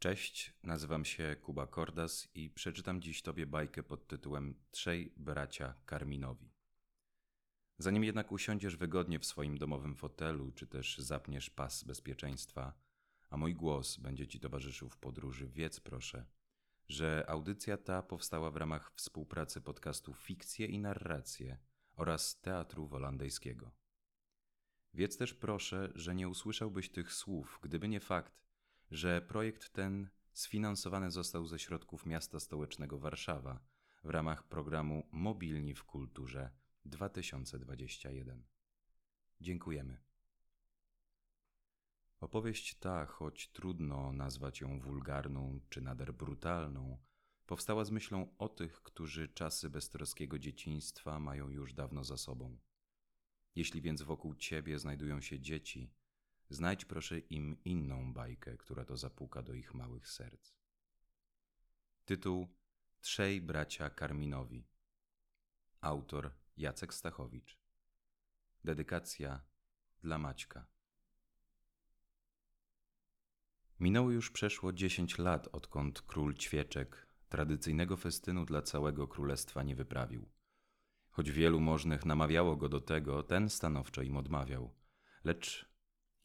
Cześć, nazywam się Kuba Kordas i przeczytam dziś Tobie bajkę pod tytułem Trzej bracia Karminowi. Zanim jednak usiądziesz wygodnie w swoim domowym fotelu, czy też zapniesz pas bezpieczeństwa, a mój głos będzie Ci towarzyszył w podróży, wiedz proszę, że audycja ta powstała w ramach współpracy podcastu Fikcje i Narracje oraz Teatru Wolandejskiego. Wiedz też proszę, że nie usłyszałbyś tych słów, gdyby nie fakt, że projekt ten sfinansowany został ze środków Miasta Stołecznego Warszawa w ramach programu Mobilni w Kulturze 2021. Dziękujemy. Opowieść ta, choć trudno nazwać ją wulgarną czy nader brutalną, powstała z myślą o tych, którzy czasy beztroskiego dzieciństwa mają już dawno za sobą. Jeśli więc wokół Ciebie znajdują się dzieci, znajdź proszę im inną bajkę, która to zapuka do ich małych serc. Tytuł Trzej bracia Karminowi. Autor Jacek Stachowicz. Dedykacja dla Maćka. Minęło już przeszło 10 lat, odkąd król Ćwieczek tradycyjnego festynu dla całego królestwa nie wyprawił. Choć wielu możnych namawiało go do tego, ten stanowczo im odmawiał. Lecz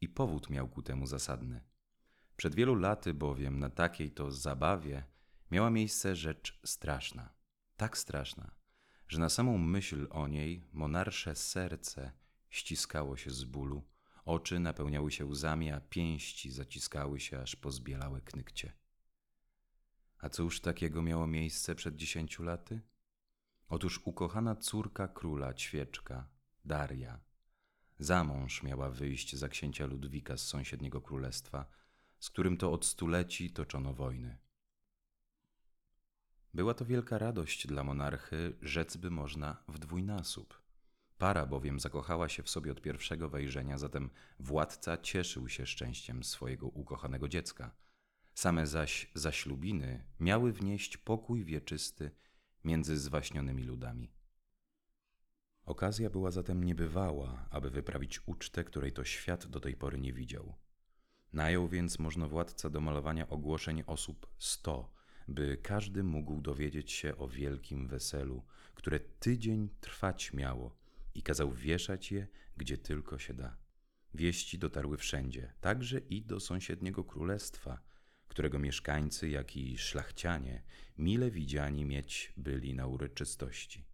i powód miał ku temu zasadny. Przed wielu laty bowiem na takiej to zabawie miała miejsce rzecz straszna. Tak straszna, że na samą myśl o niej monarsze serce ściskało się z bólu, oczy napełniały się łzami, a pięści zaciskały się, aż pozbielały knykcie. A cóż takiego miało miejsce przed 10 laty? Otóż ukochana córka króla Ćwieczka, Daria, za mąż miała wyjść za księcia Ludwika z sąsiedniego królestwa, z którym to od stuleci toczono wojny. Była to wielka radość dla monarchy, rzec by można w dwójnasób. Para bowiem zakochała się w sobie od pierwszego wejrzenia, zatem władca cieszył się szczęściem swojego ukochanego dziecka. Same zaś zaślubiny miały wnieść pokój wieczysty między zwaśnionymi ludami. Okazja była zatem niebywała, aby wyprawić ucztę, której to świat do tej pory nie widział. Najął więc możnowładca do malowania ogłoszeń osób 100, by każdy mógł dowiedzieć się o wielkim weselu, które tydzień trwać miało, i kazał wieszać je, gdzie tylko się da. Wieści dotarły wszędzie, także i do sąsiedniego królestwa, którego mieszkańcy, jak i szlachcianie, mile widziani mieć byli na uroczystości.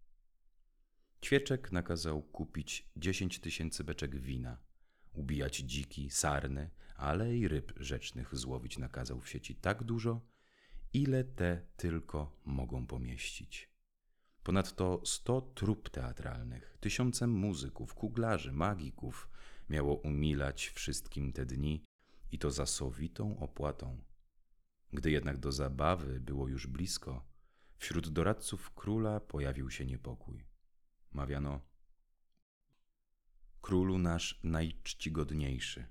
Ćwieczek nakazał kupić 10 tysięcy beczek wina, ubijać dziki, sarny, ale i ryb rzecznych złowić nakazał w sieci tak dużo, ile te tylko mogą pomieścić. Ponadto 100 trup teatralnych, tysiące muzyków, kuglarzy, magików miało umilać wszystkim te dni i to za sowitą opłatą. Gdy jednak do zabawy było już blisko, wśród doradców króla pojawił się niepokój. Mawiano: królu nasz najczcigodniejszy,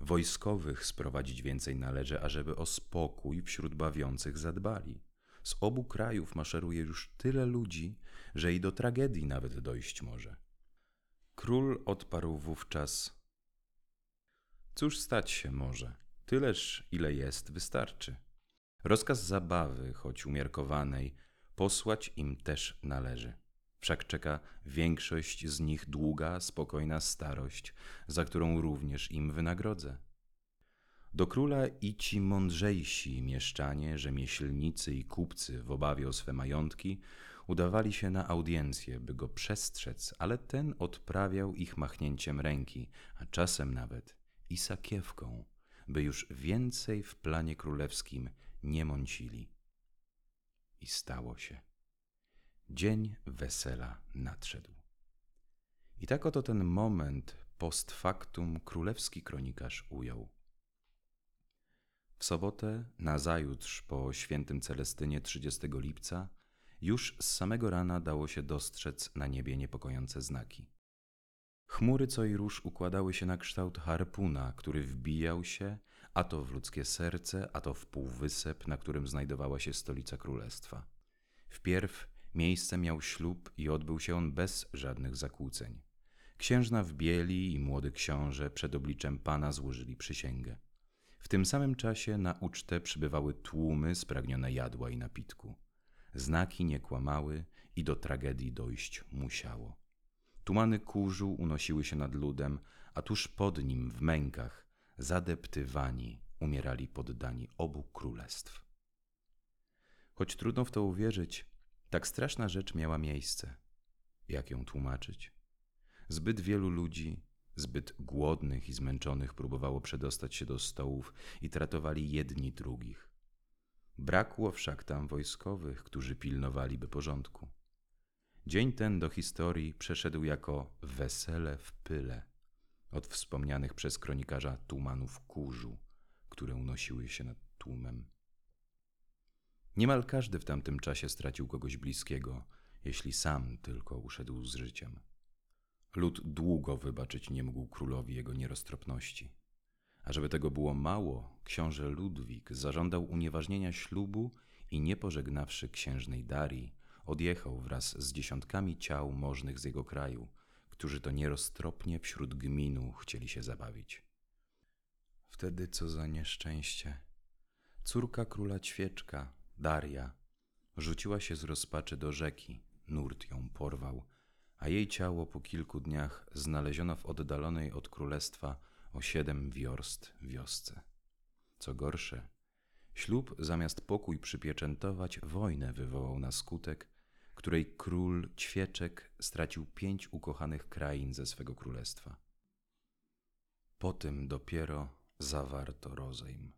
wojskowych sprowadzić więcej należy, ażeby o spokój wśród bawiących zadbali. Z obu krajów maszeruje już tyle ludzi, że i do tragedii nawet dojść może. Król odparł wówczas: cóż stać się może, tyleż ile jest wystarczy. Rozkaz zabawy, choć umiarkowanej, posłać im też należy. Wszak czeka większość z nich długa, spokojna starość, za którą również im wynagrodzę. Do króla i ci mądrzejsi mieszczanie, rzemieślnicy i kupcy w obawie o swe majątki udawali się na audiencję, by go przestrzec, ale ten odprawiał ich machnięciem ręki, a czasem nawet i sakiewką, by już więcej w planie królewskim nie mącili. I stało się. Dzień wesela nadszedł. I tak oto ten moment post factum królewski kronikarz ujął. W sobotę, nazajutrz po świętym Celestynie 30 lipca, już z samego rana dało się dostrzec na niebie niepokojące znaki. Chmury co i róż układały się na kształt harpuna, który wbijał się, a to w ludzkie serce, a to w półwysep, na którym znajdowała się stolica królestwa. Wpierw miejsce miał ślub i odbył się on bez żadnych zakłóceń. Księżna w bieli i młody książę przed obliczem pana złożyli przysięgę. W tym samym czasie na ucztę przybywały tłumy spragnione jadła i napitku. Znaki nie kłamały i do tragedii dojść musiało. Tumany kurzu unosiły się nad ludem, a tuż pod nim w mękach zadeptywani umierali poddani obu królestw. Choć trudno w to uwierzyć, tak straszna rzecz miała miejsce. Jak ją tłumaczyć? Zbyt wielu ludzi, zbyt głodnych i zmęczonych próbowało przedostać się do stołów i tratowali jedni drugich. Brakło wszak tam wojskowych, którzy pilnowaliby porządku. Dzień ten do historii przeszedł jako wesele w pyle od wspomnianych przez kronikarza tumanów kurzu, które unosiły się nad tłumem. Niemal każdy w tamtym czasie stracił kogoś bliskiego, jeśli sam tylko uszedł z życiem. Lud długo wybaczyć nie mógł królowi jego nieroztropności. A żeby tego było mało, książę Ludwik zażądał unieważnienia ślubu i nie pożegnawszy księżnej Darii, odjechał wraz z dziesiątkami ciał możnych z jego kraju, którzy to nieroztropnie wśród gminu chcieli się zabawić. Wtedy co za nieszczęście. Córka króla Ćwieczka, Daria, rzuciła się z rozpaczy do rzeki, nurt ją porwał, a jej ciało po kilku dniach znaleziono w oddalonej od królestwa o 7 wiorst wiosce. Co gorsze, ślub zamiast pokój przypieczętować, wojnę wywołał na skutek, której król Ćwieczek stracił 5 ukochanych krain ze swego królestwa. Po tym dopiero zawarto rozejm.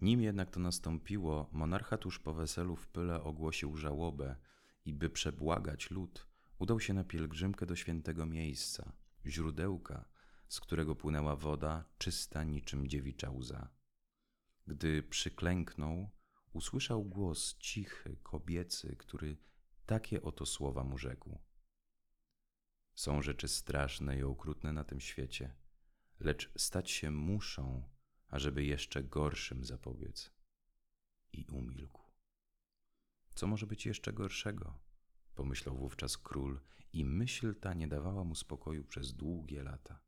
Nim jednak to nastąpiło, monarcha tuż po weselu w pyle ogłosił żałobę i by przebłagać lud, udał się na pielgrzymkę do świętego miejsca, źródełka, z którego płynęła woda, czysta niczym dziewicza łza. Gdy przyklęknął, usłyszał głos cichy, kobiecy, który takie oto słowa mu rzekł. Są rzeczy straszne i okrutne na tym świecie, lecz stać się muszą, ażeby jeszcze gorszym zapobiec. I umilkł. Co może być jeszcze gorszego? Pomyślał wówczas król i myśl ta nie dawała mu spokoju przez długie lata.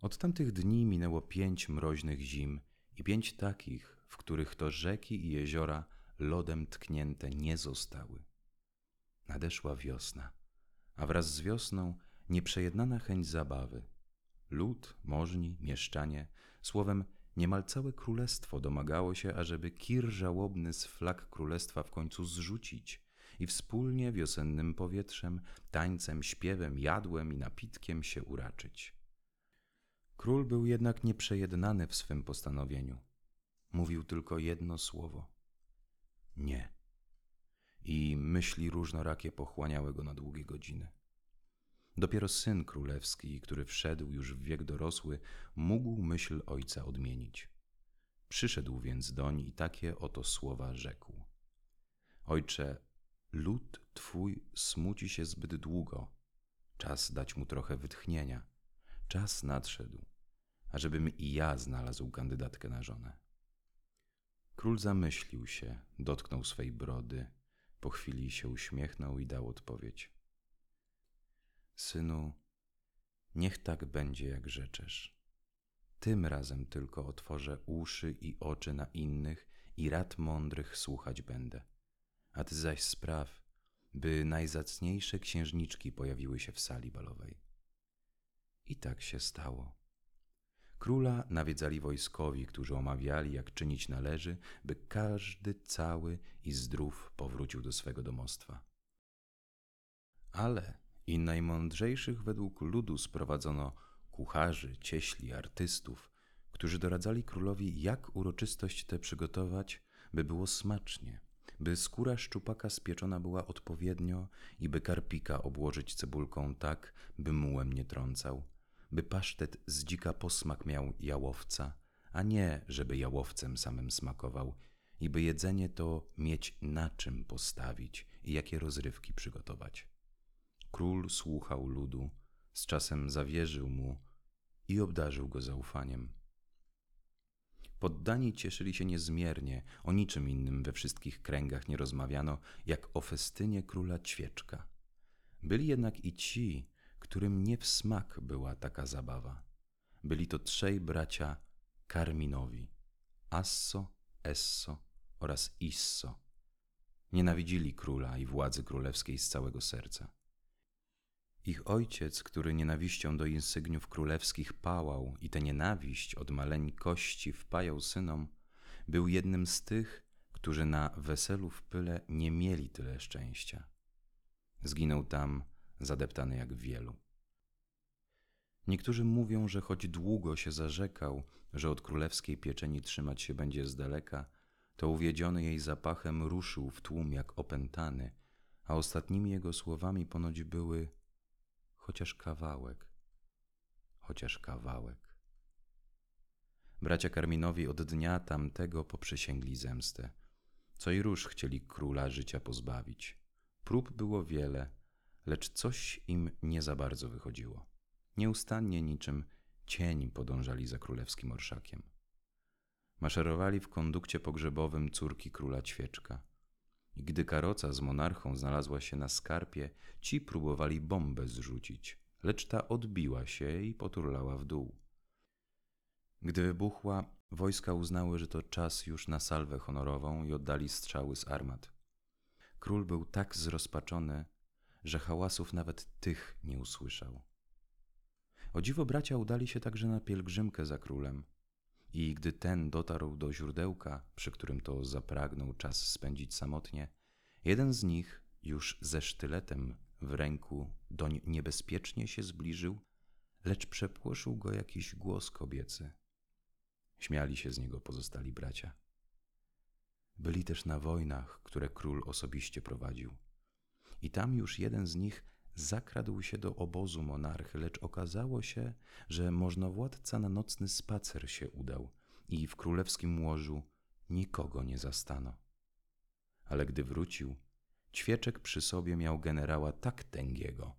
Od tamtych dni minęło 5 mroźnych zim i 5 takich, w których to rzeki i jeziora lodem tknięte nie zostały. Nadeszła wiosna, a wraz z wiosną nieprzejednana chęć zabawy. Lud, możni, mieszczanie, słowem niemal całe królestwo domagało się, ażeby kir żałobny z flag królestwa w końcu zrzucić i wspólnie wiosennym powietrzem, tańcem, śpiewem, jadłem i napitkiem się uraczyć. Król był jednak nieprzejednany w swym postanowieniu. Mówił tylko jedno słowo – nie. I myśli różnorakie pochłaniały go na długie godziny. Dopiero syn królewski, który wszedł już w wiek dorosły, mógł myśl ojca odmienić. Przyszedł więc doń i takie oto słowa rzekł. Ojcze, lud twój smuci się zbyt długo. Czas dać mu trochę wytchnienia. Czas nadszedł, ażebym i ja znalazł kandydatkę na żonę. Król zamyślił się, dotknął swej brody. Po chwili się uśmiechnął i dał odpowiedź. Synu, niech tak będzie, jak życzysz. Tym razem tylko otworzę uszy i oczy na innych i rad mądrych słuchać będę. A ty zaś spraw, by najzacniejsze księżniczki pojawiły się w sali balowej. I tak się stało. Króla nawiedzali wojskowi, którzy omawiali, jak czynić należy, by każdy cały i zdrów powrócił do swego domostwa. Ale i najmądrzejszych według ludu sprowadzono kucharzy, cieśli, artystów, którzy doradzali królowi, jak uroczystość tę przygotować, by było smacznie, by skóra szczupaka spieczona była odpowiednio i by karpika obłożyć cebulką tak, by mułem nie trącał, by pasztet z dzika posmak miał jałowca, a nie, żeby jałowcem samym smakował i by jedzenie to mieć na czym postawić i jakie rozrywki przygotować. Król słuchał ludu, z czasem zawierzył mu i obdarzył go zaufaniem. Poddani cieszyli się niezmiernie, o niczym innym we wszystkich kręgach nie rozmawiano, jak o festynie króla Ćwieczka. Byli jednak i ci, którym nie w smak była taka zabawa. byli to trzej bracia Karminowi, Asso, Esso oraz Isso. Nienawidzili króla i władzy królewskiej z całego serca. Ich ojciec, który nienawiścią do insygniów królewskich pałał i tę nienawiść od maleńkości wpajał synom, był jednym z tych, którzy na weselu w Pyle nie mieli tyle szczęścia. Zginął tam, zadeptany jak wielu. Niektórzy mówią, że choć długo się zarzekał, że od królewskiej pieczeni trzymać się będzie z daleka, to uwiedziony jej zapachem ruszył w tłum jak opętany, a ostatnimi jego słowami ponoć były: chociaż kawałek, chociaż kawałek. Bracia Karminowi od dnia tamtego poprzysięgli zemstę. Co i róż chcieli króla życia pozbawić. Prób było wiele, lecz coś im nie za bardzo wychodziło. Nieustannie niczym cień podążali za królewskim orszakiem. Maszerowali w kondukcie pogrzebowym córki króla Ćwieczka. I gdy karoca z monarchą znalazła się na skarpie, ci próbowali bombę zrzucić, lecz ta odbiła się i poturlała w dół. Gdy wybuchła, wojska uznały, że to czas już na salwę honorową i oddali strzały z armat. Król był tak zrozpaczony, że hałasów nawet tych nie usłyszał. O dziwo bracia udali się także na pielgrzymkę za królem. I gdy ten dotarł do źródełka, przy którym to zapragnął czas spędzić samotnie, jeden z nich już ze sztyletem w ręku doń niebezpiecznie się zbliżył, lecz przepłoszył go jakiś głos kobiecy. Śmiali się z niego pozostali bracia. Byli też na wojnach, które król osobiście prowadził. I tam już jeden z nich zakradł się do obozu monarchy, lecz okazało się, że możnowładca na nocny spacer się udał i w królewskim łożu nikogo nie zastano. Ale gdy wrócił, Ćwieczek przy sobie miał generała tak tęgiego,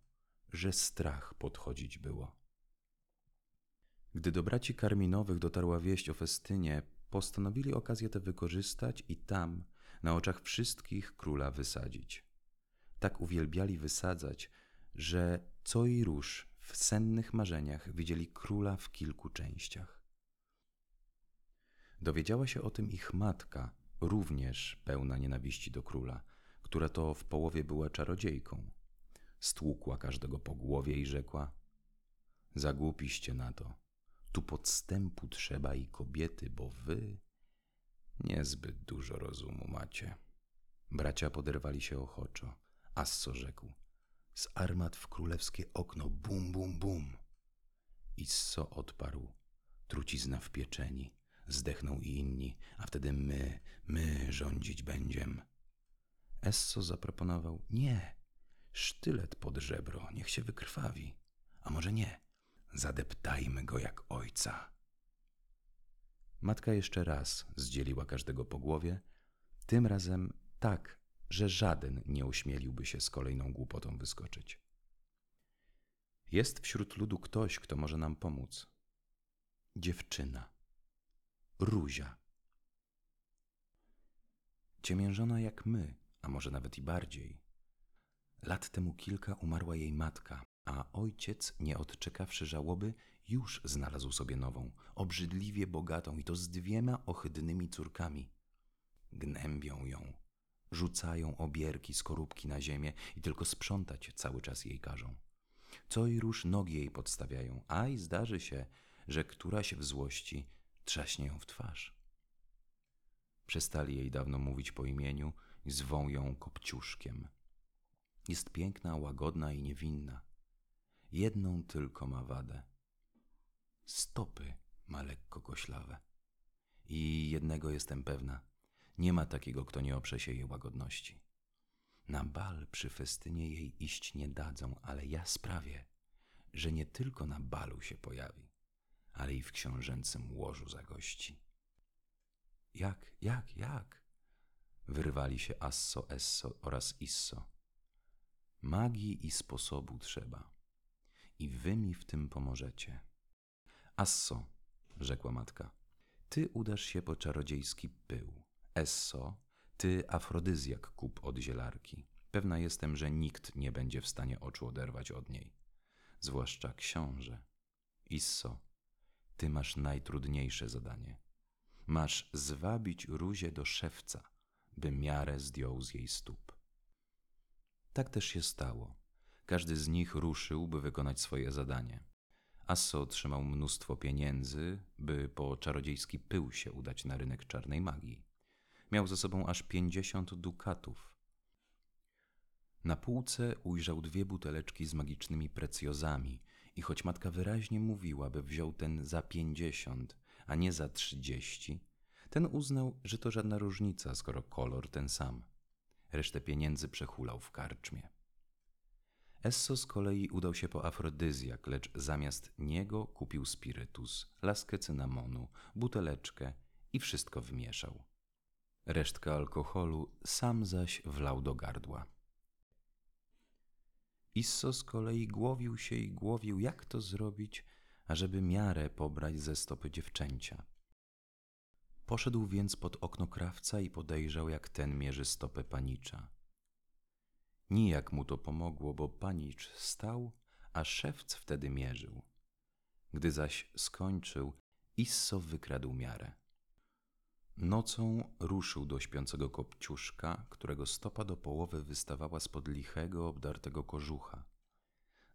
że strach podchodzić było. Gdy do braci Karminowych dotarła wieść o festynie, postanowili okazję tę wykorzystać i tam, na oczach wszystkich, króla wysadzić. Tak uwielbiali wysadzać, że co i róż w sennych marzeniach widzieli króla w kilku częściach. Dowiedziała się o tym ich matka, również pełna nienawiści do króla, która to w połowie była czarodziejką. Stłukła każdego po głowie i rzekła: za głupiście na to, tu podstępu trzeba i kobiety, bo wy niezbyt dużo rozumu macie. Bracia poderwali się ochoczo. Asso rzekł: z armat w królewskie okno, bum, bum, bum. Isso odparł: trucizna w pieczeni, zdechną i inni, a wtedy my rządzić będziem. Esso zaproponował: nie, sztylet pod żebro, niech się wykrwawi. A może nie, zadeptajmy go jak ojca. Matka jeszcze raz zdzieliła każdego po głowie, tym razem tak, że żaden nie ośmieliłby się z kolejną głupotą wyskoczyć. Jest wśród ludu ktoś, kto może nam pomóc. Dziewczyna. Rózia. Ciemiężona jak my, a może nawet i bardziej. Lat temu kilka umarła jej matka, a ojciec, nie odczekawszy żałoby, już znalazł sobie nową, obrzydliwie bogatą i to z 2 ohydnymi córkami. Gnębią ją. Rzucają obierki, skorupki na ziemię i tylko sprzątać cały czas jej każą. Co i róż nogi jej podstawiają, a i zdarzy się, że któraś w złości trzaśnie ją w twarz. Przestali jej dawno mówić po imieniu i zwą ją Kopciuszkiem. Jest piękna, łagodna i niewinna. Jedną tylko ma wadę. Stopy ma lekko koślawe. I jednego jestem pewna. Nie ma takiego, kto nie oprze się jej łagodności. Na bal przy festynie jej iść nie dadzą, ale ja sprawię, że nie tylko na balu się pojawi, ale i w książęcym łożu zagości. Jak? Wyrwali się Asso, Esso oraz Isso. Magii i sposobu trzeba. I wy mi w tym pomożecie. Asso, rzekła matka, ty udasz się po czarodziejski pył. Esso, ty afrodyzjak kup od zielarki. Pewna jestem, że nikt nie będzie w stanie oczu oderwać od niej. Zwłaszcza książę. Isso, Ty masz najtrudniejsze zadanie. Masz zwabić Rózię do szewca, by miarę zdjął z jej stóp. Tak też się stało. Każdy z nich ruszył, by wykonać swoje zadanie. Asso otrzymał mnóstwo pieniędzy, by po czarodziejski pył się udać na rynek czarnej magii. Miał ze sobą aż 50 dukatów. Na półce ujrzał 2 buteleczki z magicznymi precjozami i choć matka wyraźnie mówiła, by wziął ten za 50, a nie za 30, ten uznał, że to żadna różnica, skoro kolor ten sam. Resztę pieniędzy przehulał w karczmie. Esso z kolei udał się po afrodyzjak, lecz zamiast niego kupił spirytus, laskę cynamonu, buteleczkę i wszystko wymieszał. Resztkę alkoholu sam zaś wlał do gardła. Isso z kolei głowił się i głowił, jak to zrobić, ażeby miarę pobrać ze stopy dziewczęcia. Poszedł więc pod okno krawca i podejrzał, jak ten mierzy stopę panicza. Nijak mu to pomogło, bo panicz stał, a szewc wtedy mierzył. Gdy zaś skończył, Isso wykradł miarę. Nocą ruszył do śpiącego kopciuszka, którego stopa do połowy wystawała spod lichego, obdartego kożucha.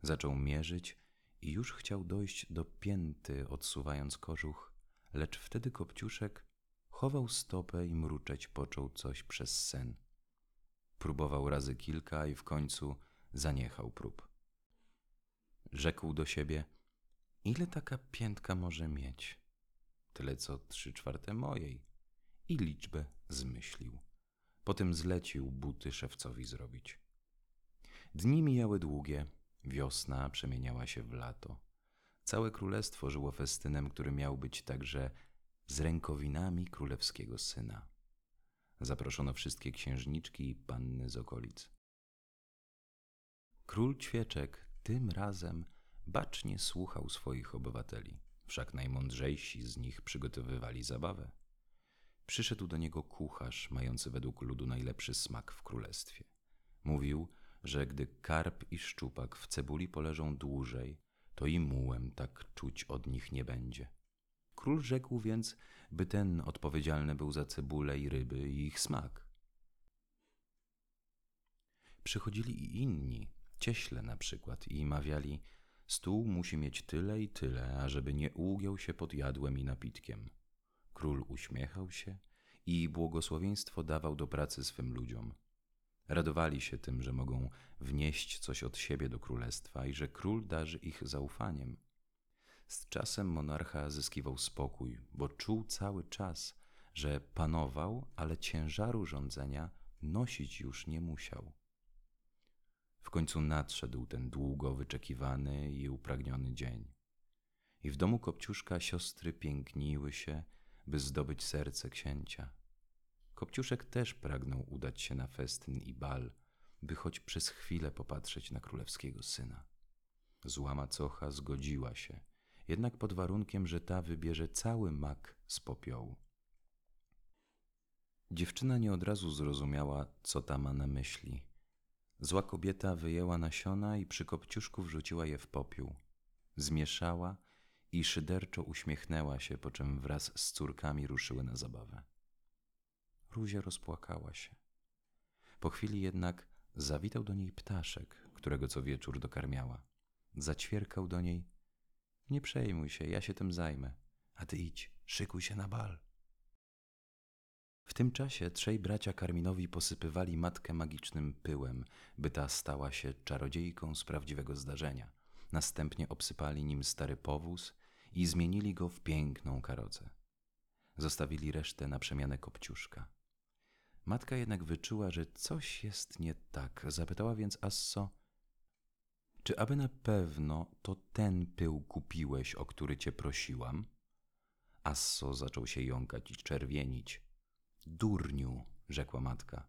Zaczął mierzyć i już chciał dojść do pięty, odsuwając kożuch, lecz wtedy kopciuszek chował stopę i mruczeć począł coś przez sen. Próbował razy kilka i w końcu zaniechał prób. Rzekł do siebie, ile taka piętka może mieć? Tyle co 3/4 mojej. I liczbę zmyślił. Potem zlecił buty szewcowi zrobić. Dni mijały długie, wiosna przemieniała się w lato. Całe królestwo żyło festynem, który miał być także z rękowinami królewskiego syna. Zaproszono wszystkie księżniczki i panny z okolic. Król Ćwieczek tym razem bacznie słuchał swoich obywateli, wszak najmądrzejsi z nich przygotowywali zabawę. Przyszedł do niego kucharz, mający według ludu najlepszy smak w królestwie. Mówił, że gdy karp i szczupak w cebuli poleżą dłużej, to i mułem tak czuć od nich nie będzie. Król rzekł więc, by ten odpowiedzialny był za cebulę i ryby i ich smak. Przychodzili i inni, cieśle na przykład, i mawiali, stół musi mieć tyle i tyle, ażeby nie ugiął się pod jadłem i napitkiem. Król uśmiechał się i błogosławieństwo dawał do pracy swym ludziom. Radowali się tym, że mogą wnieść coś od siebie do królestwa i że król darzy ich zaufaniem. Z czasem monarcha zyskiwał spokój, bo czuł cały czas, że panował, ale ciężaru rządzenia nosić już nie musiał. W końcu nadszedł ten długo wyczekiwany i upragniony dzień. I w domu Kopciuszka siostry piękniły się, by zdobyć serce księcia. Kopciuszek też pragnął udać się na festyn i bal, by choć przez chwilę popatrzeć na królewskiego syna. Zła macocha zgodziła się, jednak pod warunkiem, że ta wybierze cały mak z popiołu. Dziewczyna nie od razu zrozumiała, co ta ma na myśli. Zła kobieta wyjęła nasiona i przy Kopciuszku wrzuciła je w popiół. Zmieszała i szyderczo uśmiechnęła się, po czym wraz z córkami ruszyły na zabawę. Rózia rozpłakała się. Po chwili jednak zawitał do niej ptaszek, którego co wieczór dokarmiała. Zaćwierkał do niej. Nie przejmuj się, ja się tym zajmę. A ty idź, szykuj się na bal. W tym czasie trzej bracia Karminowi posypywali matkę magicznym pyłem, by ta stała się czarodziejką z prawdziwego zdarzenia. Następnie obsypali nim stary powóz i zmienili go w piękną karocę. Zostawili resztę na przemianę Kopciuszka. Matka jednak wyczuła, że coś jest nie tak. Zapytała więc Asso, czy aby na pewno to ten pył kupiłeś, o który cię prosiłam? Asso zaczął się jąkać i czerwienić. Durniu, rzekła matka,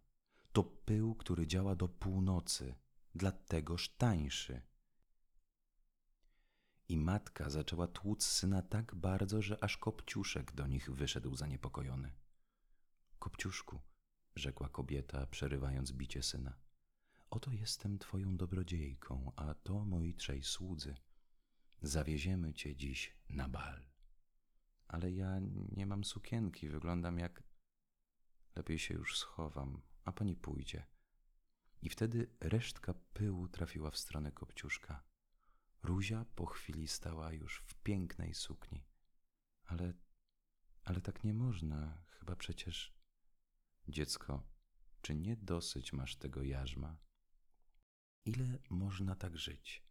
to pył, który działa do północy, dlategoż tańszy. I matka zaczęła tłuc syna tak bardzo, że aż Kopciuszek do nich wyszedł zaniepokojony. Kopciuszku, rzekła kobieta, przerywając bicie syna, oto jestem twoją dobrodziejką, a to moi trzej słudzy. Zawieziemy cię dziś na bal. ale ja nie mam sukienki, wyglądam jak... Lepiej się już schowam, a pani pójdzie. I wtedy resztka pyłu trafiła w stronę Kopciuszka. Rózia po chwili stała już w pięknej sukni. Ale tak nie można, chyba przecież... Dziecko, czy nie dosyć masz tego jarzma? Ile można tak żyć?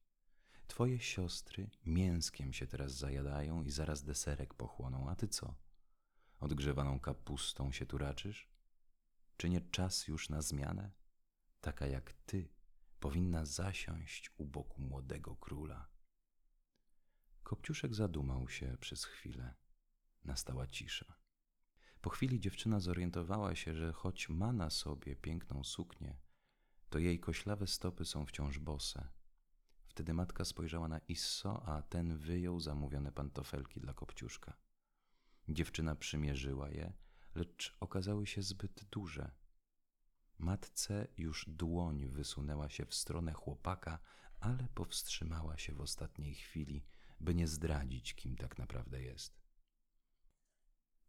Twoje siostry mięskiem się teraz zajadają i zaraz deserek pochłoną, a ty co? Odgrzewaną kapustą się tu raczysz? Czy nie czas już na zmianę? Taka jak ty powinna zasiąść u boku młodego króla. Kopciuszek zadumał się przez chwilę. Nastała cisza. Po chwili dziewczyna zorientowała się, że choć ma na sobie piękną suknię, to jej koślawe stopy są wciąż bose. Wtedy matka spojrzała na Isso, a ten wyjął zamówione pantofelki dla Kopciuszka. Dziewczyna przymierzyła je, lecz okazały się zbyt duże. Matce już dłoń wysunęła się w stronę chłopaka, ale powstrzymała się w ostatniej chwili, by nie zdradzić, kim tak naprawdę jest.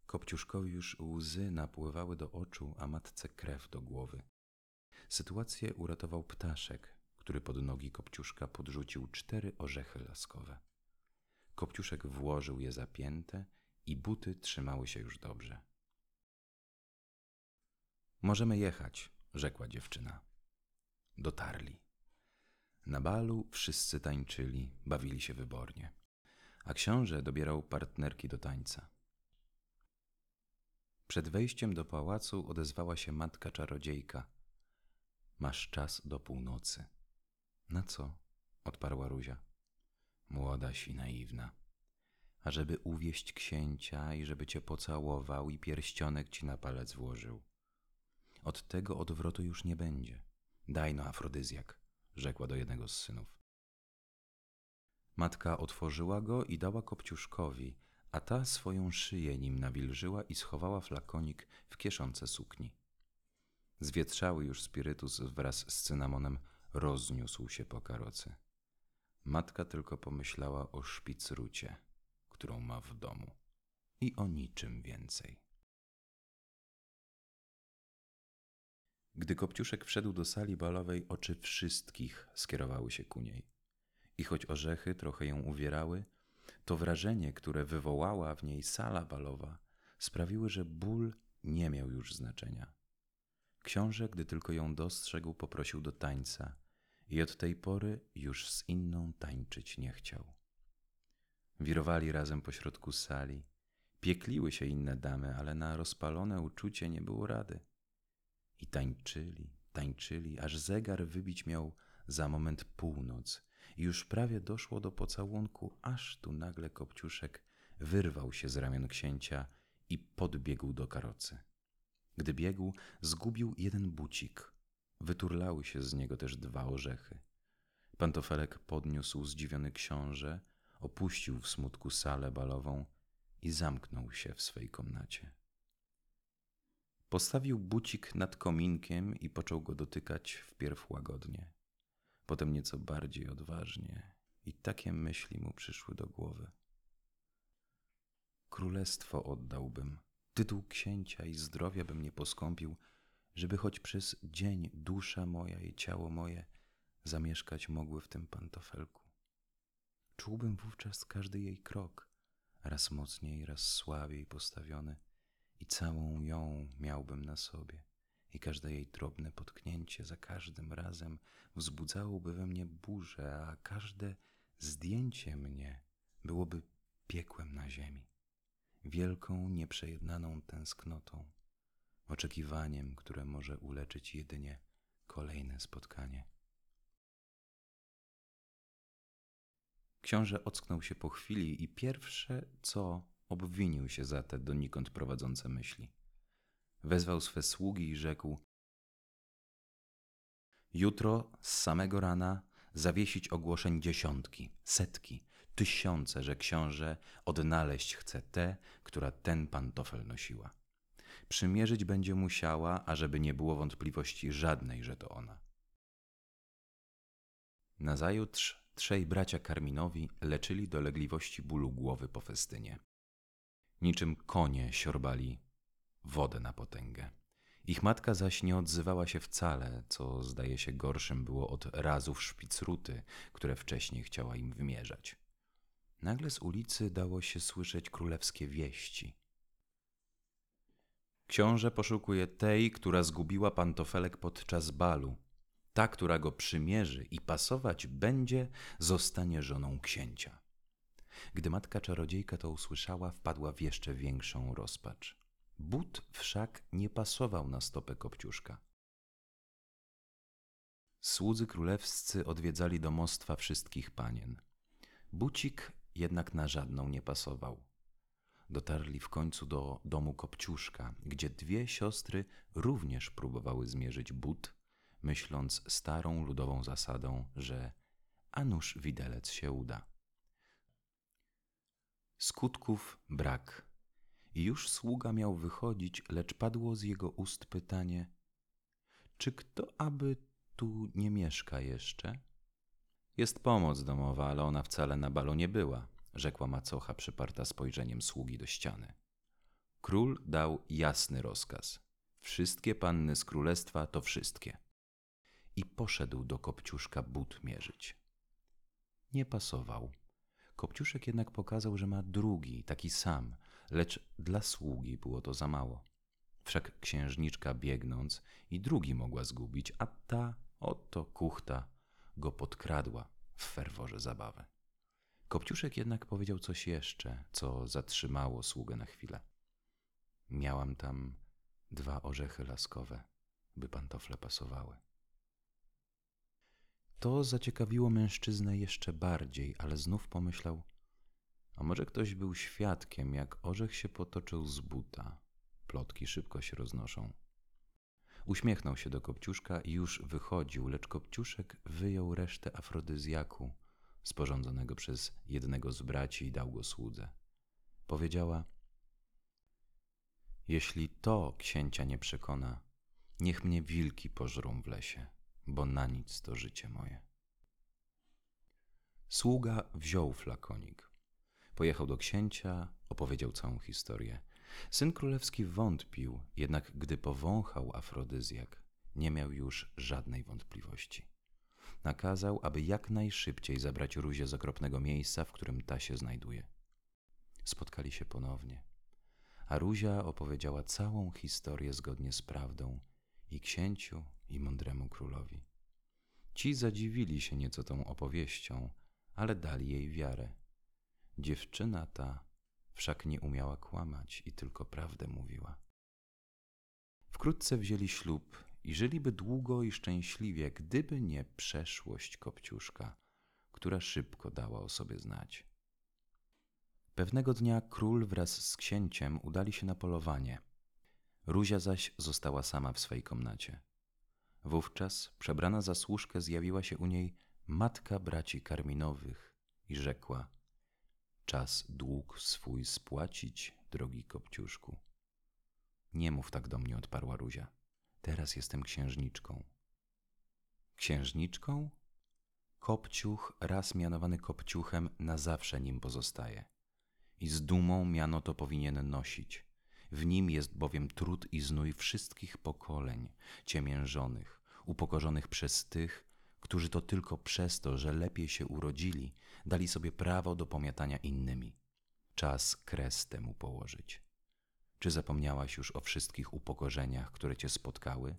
Kopciuszkowi już łzy napływały do oczu, a matce krew do głowy. Sytuację uratował ptaszek, który pod nogi Kopciuszka podrzucił 4 orzechy laskowe. Kopciuszek włożył je za piętę i buty trzymały się już dobrze. Możemy jechać, rzekła dziewczyna. Dotarli. Na balu wszyscy tańczyli, bawili się wybornie, a książę dobierał partnerki do tańca. Przed wejściem do pałacu odezwała się matka czarodziejka. Masz czas do północy. Na co? Odparła Rózia. Młoda si naiwna. A żeby uwieść księcia i żeby cię pocałował i pierścionek ci na palec włożył. Od tego odwrotu już nie będzie. Daj no afrodyzjak, rzekła do jednego z synów. Matka otworzyła go i dała Kopciuszkowi, a ta swoją szyję nim nawilżyła i schowała flakonik w kieszonce sukni. Zwietrzały już spirytus wraz z cynamonem rozniósł się po karocy. Matka tylko pomyślała o szpicrucie, którą ma w domu i o niczym więcej. Gdy Kopciuszek wszedł do sali balowej, oczy wszystkich skierowały się ku niej. I choć orzechy trochę ją uwierały, to wrażenie, które wywołała w niej sala balowa, sprawiły, że ból nie miał już znaczenia. Książę, gdy tylko ją dostrzegł, poprosił do tańca i od tej pory już z inną tańczyć nie chciał. Wirowali razem pośrodku sali, piekliły się inne damy, ale na rozpalone uczucie nie było rady. I tańczyli, tańczyli, aż zegar wybić miał za moment północ i już prawie doszło do pocałunku, aż tu nagle Kopciuszek wyrwał się z ramion księcia i podbiegł do karocy. Gdy biegł, zgubił jeden bucik. Wyturlały się z niego też 2 orzechy. Pantofelek podniósł zdziwiony książę, opuścił w smutku salę balową i zamknął się w swej komnacie. Postawił bucik nad kominkiem i począł go dotykać wpierw łagodnie, potem nieco bardziej odważnie i takie myśli mu przyszły do głowy. Królestwo oddałbym, tytuł księcia i zdrowia bym nie poskąpił, żeby choć przez dzień dusza moja i ciało moje zamieszkać mogły w tym pantofelku. Czułbym wówczas każdy jej krok, raz mocniej, raz słabiej postawiony, i całą ją miałbym na sobie i każde jej drobne potknięcie za każdym razem wzbudzałoby we mnie burzę, a każde zdjęcie mnie byłoby piekłem na ziemi, wielką, nieprzejednaną tęsknotą, oczekiwaniem, które może uleczyć jedynie kolejne spotkanie. Książę ocknął się po chwili i pierwsze co... obwinił się za te donikąd prowadzące myśli. Wezwał swe sługi i rzekł: jutro z samego rana zawiesić ogłoszeń dziesiątki, setki, 1000, że książę odnaleźć chce tę, która ten pantofel nosiła. Przymierzyć będzie musiała, ażeby nie było wątpliwości żadnej, że to ona. Nazajutrz trzej bracia Karminowi leczyli dolegliwości bólu głowy po festynie. Niczym konie siorbali wodę na potęgę. Ich matka zaś nie odzywała się wcale, co zdaje się gorszym było od razów szpicruty, które wcześniej chciała im wymierzać. Nagle z ulicy dało się słyszeć królewskie wieści. Książę poszukuje tej, która zgubiła pantofelek podczas balu. Ta, która go przymierzy i pasować będzie, zostanie żoną księcia. Gdy matka czarodziejka to usłyszała, wpadła w jeszcze większą rozpacz. But wszak nie pasował na stopę Kopciuszka. Słudzy królewscy odwiedzali domostwa wszystkich panien. Bucik jednak na żadną nie pasował. Dotarli w końcu do domu Kopciuszka, gdzie dwie siostry również próbowały zmierzyć but, myśląc starą ludową zasadą, że a nuż widelec się uda. Skutków brak. I już sługa miał wychodzić, lecz padło z jego ust pytanie: czy kto aby tu nie mieszka jeszcze? Jest pomoc domowa, ale ona wcale na balu nie była, rzekła macocha przyparta spojrzeniem sługi do ściany. Król dał jasny rozkaz. Wszystkie panny z królestwa to wszystkie. I poszedł do Kopciuszka but mierzyć. Nie pasował. Kopciuszek jednak pokazał, że ma drugi, taki sam, lecz dla sługi było to za mało. Wszak księżniczka biegnąc i drugi mogła zgubić, a ta, oto kuchta, go podkradła w ferworze zabawy. Kopciuszek jednak powiedział coś jeszcze, co zatrzymało sługę na chwilę. Miałam tam 2 orzechy laskowe, by pantofle pasowały. To zaciekawiło mężczyznę jeszcze bardziej, ale znów pomyślał, a może ktoś był świadkiem, jak orzech się potoczył z buta. Plotki szybko się roznoszą. Uśmiechnął się do Kopciuszka i już wychodził, lecz Kopciuszek wyjął resztę afrodyzjaku sporządzonego przez jednego z braci i dał go słudze. Powiedziała: jeśli to księcia nie przekona, niech mnie wilki pożrą w lesie, bo na nic to życie moje. Sługa wziął flakonik. Pojechał do księcia, opowiedział całą historię. Syn królewski wątpił, jednak gdy powąchał afrodyzjak, nie miał już żadnej wątpliwości. Nakazał, aby jak najszybciej zabrać Rózię z okropnego miejsca, w którym ta się znajduje. Spotkali się ponownie, a Rózia opowiedziała całą historię zgodnie z prawdą i księciu, i mądremu królowi. Ci zadziwili się nieco tą opowieścią, ale dali jej wiarę. Dziewczyna ta wszak nie umiała kłamać i tylko prawdę mówiła. Wkrótce wzięli ślub i żyliby długo i szczęśliwie, gdyby nie przeszłość Kopciuszka, która szybko dała o sobie znać. Pewnego dnia król wraz z księciem udali się na polowanie. Rózia zaś została sama w swej komnacie. Wówczas przebrana za służkę zjawiła się u niej matka braci Karminowych i rzekła: czas dług swój spłacić, drogi Kopciuszku. Nie mów tak do mnie, odparła Rózia. Teraz jestem księżniczką. Księżniczką? Kopciuch, raz mianowany Kopciuchem, na zawsze nim pozostaje. I z dumą miano to powinien nosić. W nim jest bowiem trud i znój wszystkich pokoleń, ciemiężonych, upokorzonych przez tych, którzy to tylko przez to, że lepiej się urodzili, dali sobie prawo do pomiatania innymi. Czas kres temu położyć. Czy zapomniałaś już o wszystkich upokorzeniach, które cię spotkały?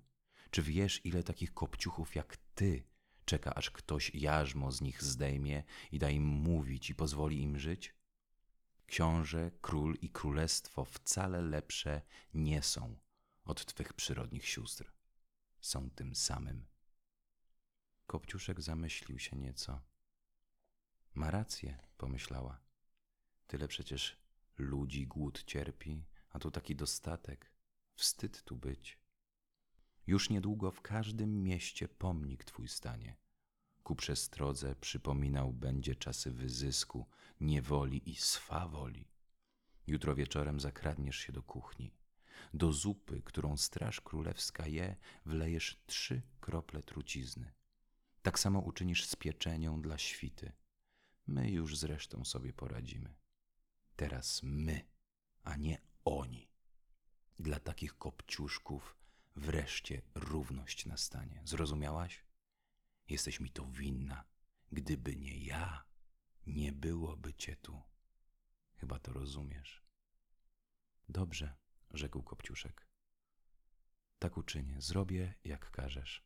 Czy wiesz, ile takich kopciuchów jak ty czeka, aż ktoś jarzmo z nich zdejmie i da im mówić i pozwoli im żyć? Książę, król i królestwo wcale lepsze nie są od twych przyrodnich sióstr. Są tym samym. Kopciuszek zamyślił się nieco. Ma rację, pomyślała. Tyle przecież ludzi głód cierpi, a tu taki dostatek. Wstyd tu być. Już niedługo w każdym mieście pomnik twój stanie. Ku przestrodze przypominał będzie czasy wyzysku, niewoli i swawoli. Jutro wieczorem zakradniesz się do kuchni. Do zupy, którą straż królewska je, wlejesz 3 krople trucizny. Tak samo uczynisz z pieczenią dla świty. My już zresztą sobie poradzimy. Teraz my a nie oni. Dla takich kopciuszków wreszcie równość nastanie. Zrozumiałaś? Jesteś mi to winna. Gdyby nie ja, nie byłoby cię tu. Chyba to rozumiesz. Dobrze, rzekł kopciuszek. Tak uczynię, zrobię jak każesz.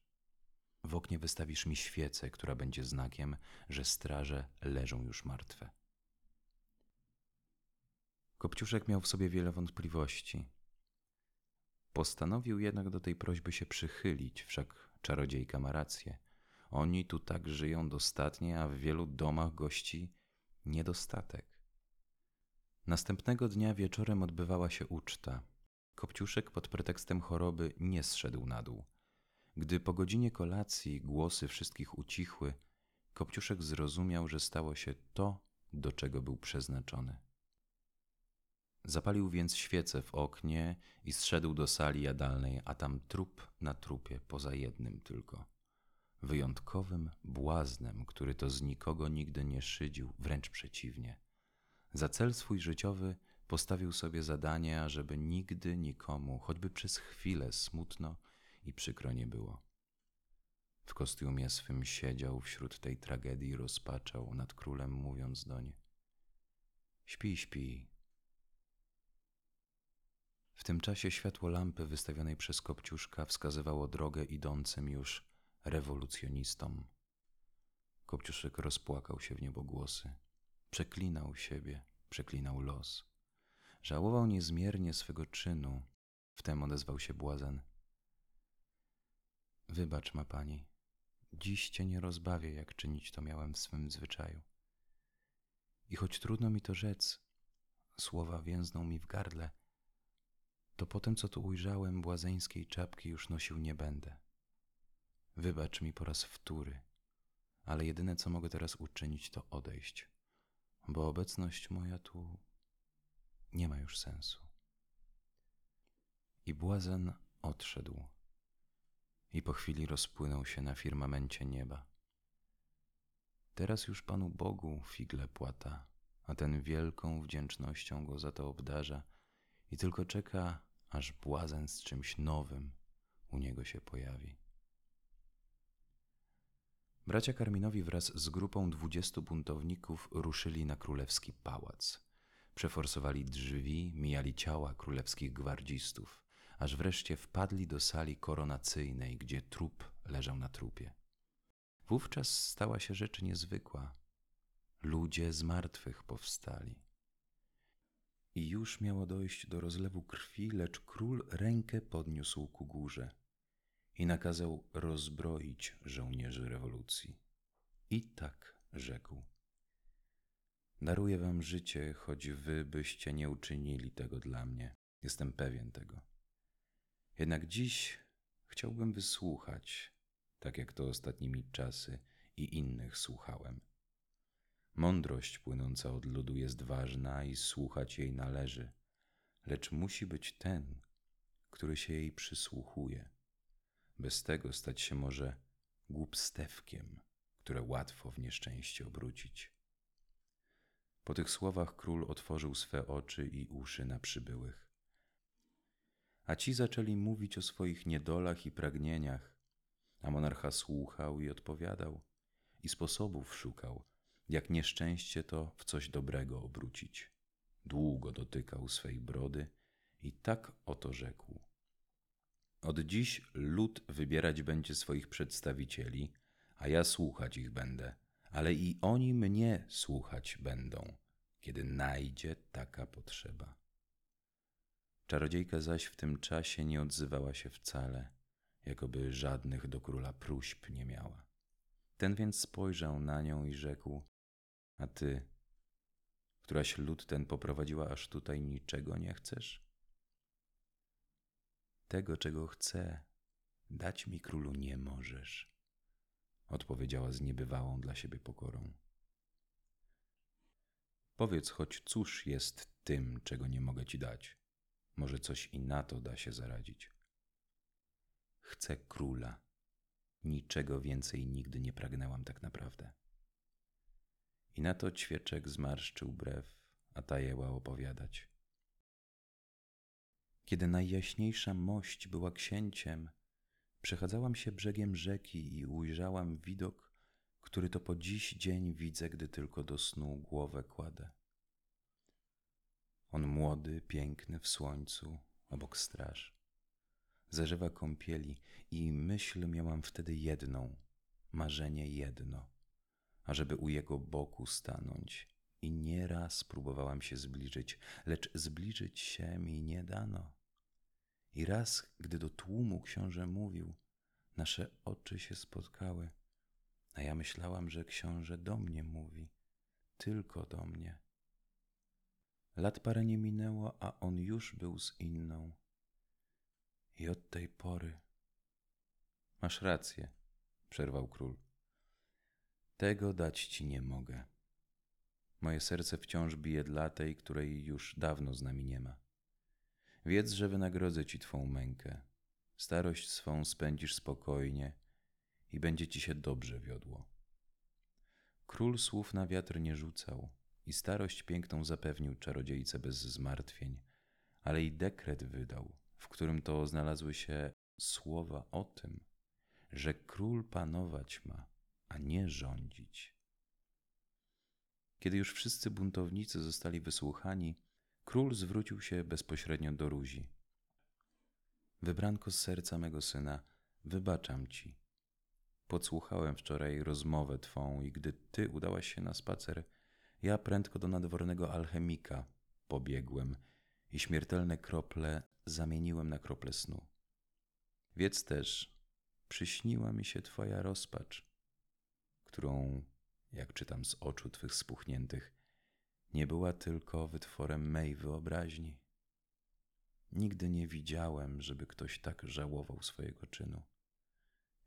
W oknie wystawisz mi świecę, która będzie znakiem, że straże leżą już martwe. Kopciuszek miał w sobie wiele wątpliwości. Postanowił jednak do tej prośby się przychylić, wszak czarodziejka ma rację. Oni tu tak żyją dostatnie, a w wielu domach gości niedostatek. Następnego dnia wieczorem odbywała się uczta. Kopciuszek pod pretekstem choroby nie zszedł na dół. Gdy po godzinie kolacji głosy wszystkich ucichły, Kopciuszek zrozumiał, że stało się to, do czego był przeznaczony. Zapalił więc świecę w oknie i zszedł do sali jadalnej, a tam trup na trupie, poza jednym tylko. Wyjątkowym błaznem, który to z nikogo nigdy nie szydził, wręcz przeciwnie. Za cel swój życiowy postawił sobie zadanie, ażeby nigdy nikomu, choćby przez chwilę smutno i przykro nie było. W kostiumie swym siedział wśród tej tragedii i rozpaczał nad królem, mówiąc doń: śpi, śpi. W tym czasie światło lampy wystawionej przez Kopciuszka wskazywało drogę idącym już rewolucjonistom. Kopciuszek rozpłakał się w niebogłosy. Przeklinał siebie, przeklinał los. Żałował niezmiernie swego czynu. Wtem odezwał się błazen: wybacz ma pani, dziś cię nie rozbawię, jak czynić to miałem w swym zwyczaju. I choć trudno mi to rzec, słowa więzną mi w gardle, to po tym, co tu ujrzałem, błazeńskiej czapki już nosił nie będę. Wybacz mi po raz wtóry, ale jedyne, co mogę teraz uczynić, to odejść, bo obecność moja tu nie ma już sensu. I błazen odszedł i po chwili rozpłynął się na firmamencie nieba. Teraz już Panu Bogu figle płata, a ten wielką wdzięcznością go za to obdarza i tylko czeka, aż błazen z czymś nowym u niego się pojawi. Bracia Karminowi wraz z grupą 20 buntowników ruszyli na królewski pałac. Przeforsowali drzwi, mijali ciała królewskich gwardzistów, aż wreszcie wpadli do sali koronacyjnej, gdzie trup leżał na trupie. Wówczas stała się rzecz niezwykła. Ludzie z martwych powstali. I już miało dojść do rozlewu krwi, lecz król rękę podniósł ku górze i nakazał rozbroić żołnierzy rewolucji. I tak rzekł: daruję wam życie, choć wy byście nie uczynili tego dla mnie. Jestem pewien tego. Jednak dziś chciałbym wysłuchać, tak jak to ostatnimi czasy i innych słuchałem. Mądrość płynąca od ludu jest ważna i słuchać jej należy, lecz musi być ten, który się jej przysłuchuje. Bez tego stać się może głupstewkiem, które łatwo w nieszczęście obrócić. Po tych słowach król otworzył swe oczy i uszy na przybyłych. A ci zaczęli mówić o swoich niedolach i pragnieniach, a monarcha słuchał i odpowiadał i sposobów szukał, jak nieszczęście to w coś dobrego obrócić. Długo dotykał swej brody i tak oto rzekł: od dziś lud wybierać będzie swoich przedstawicieli, a ja słuchać ich będę, ale i oni mnie słuchać będą, kiedy najdzie taka potrzeba. Czarodziejka zaś w tym czasie nie odzywała się wcale, jakoby żadnych do króla próśb nie miała. Ten więc spojrzał na nią i rzekł: a ty, któraś lud ten poprowadziła aż tutaj, niczego nie chcesz? Tego, czego chcę, dać mi królu nie możesz, odpowiedziała z niebywałą dla siebie pokorą. Powiedz choć, cóż jest tym, czego nie mogę ci dać? Może coś i na to da się zaradzić. Chcę króla. Niczego więcej nigdy nie pragnęłam tak naprawdę. I na to Ćwieczek zmarszczył brew, a ta jęła opowiadać. Kiedy Najjaśniejsza Mość była księciem, przechadzałam się brzegiem rzeki i ujrzałam widok, który to po dziś dzień widzę, gdy tylko do snu głowę kładę. On młody, piękny w słońcu, obok straż. Zażywa kąpieli i myśl miałam wtedy jedną, marzenie jedno, ażeby u jego boku stanąć. I nieraz próbowałam się zbliżyć, lecz zbliżyć się mi nie dano. I raz, gdy do tłumu książę mówił, nasze oczy się spotkały, a ja myślałam, że książę do mnie mówi, tylko do mnie. Lat parę nie minęło, a on już był z inną. I od tej pory... Masz rację, przerwał król. Tego dać ci nie mogę. Moje serce wciąż bije dla tej, której już dawno z nami nie ma. Wiedz, że wynagrodzę ci twą mękę. Starość swą spędzisz spokojnie i będzie ci się dobrze wiodło. Król słów na wiatr nie rzucał i starość piękną zapewnił czarodziejce bez zmartwień, ale i dekret wydał, w którym to znalazły się słowa o tym, że król panować ma, a nie rządzić. Kiedy już wszyscy buntownicy zostali wysłuchani, król zwrócił się bezpośrednio do Rózi. Wybranko z serca mego syna, wybaczam ci. Podsłuchałem wczoraj rozmowę twą i gdy ty udałaś się na spacer, ja prędko do nadwornego alchemika pobiegłem i śmiertelne krople zamieniłem na krople snu. Wiedz też, przyśniła mi się twoja rozpacz, którą... jak czytam z oczu twych spuchniętych, nie była tylko wytworem mej wyobraźni. Nigdy nie widziałem, żeby ktoś tak żałował swojego czynu,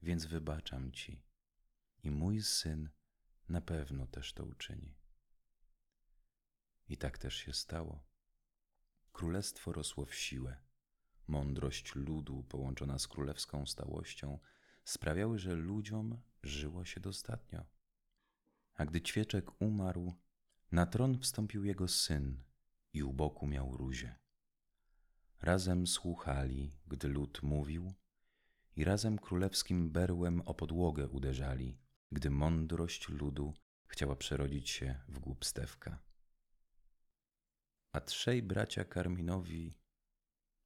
więc wybaczam ci i mój syn na pewno też to uczyni. I tak też się stało. Królestwo rosło w siłę. Mądrość ludu połączona z królewską stałością sprawiały, że ludziom żyło się dostatnio. A gdy Ćwieczek umarł, na tron wstąpił jego syn i u boku miał Rózię. Razem słuchali, gdy lud mówił, i razem królewskim berłem o podłogę uderzali, gdy mądrość ludu chciała przerodzić się w głupstewka. A trzej bracia Karminowi,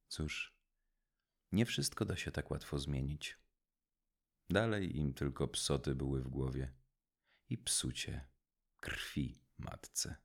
cóż, nie wszystko da się tak łatwo zmienić. Dalej im tylko psoty były w głowie. I psucie krwi matce.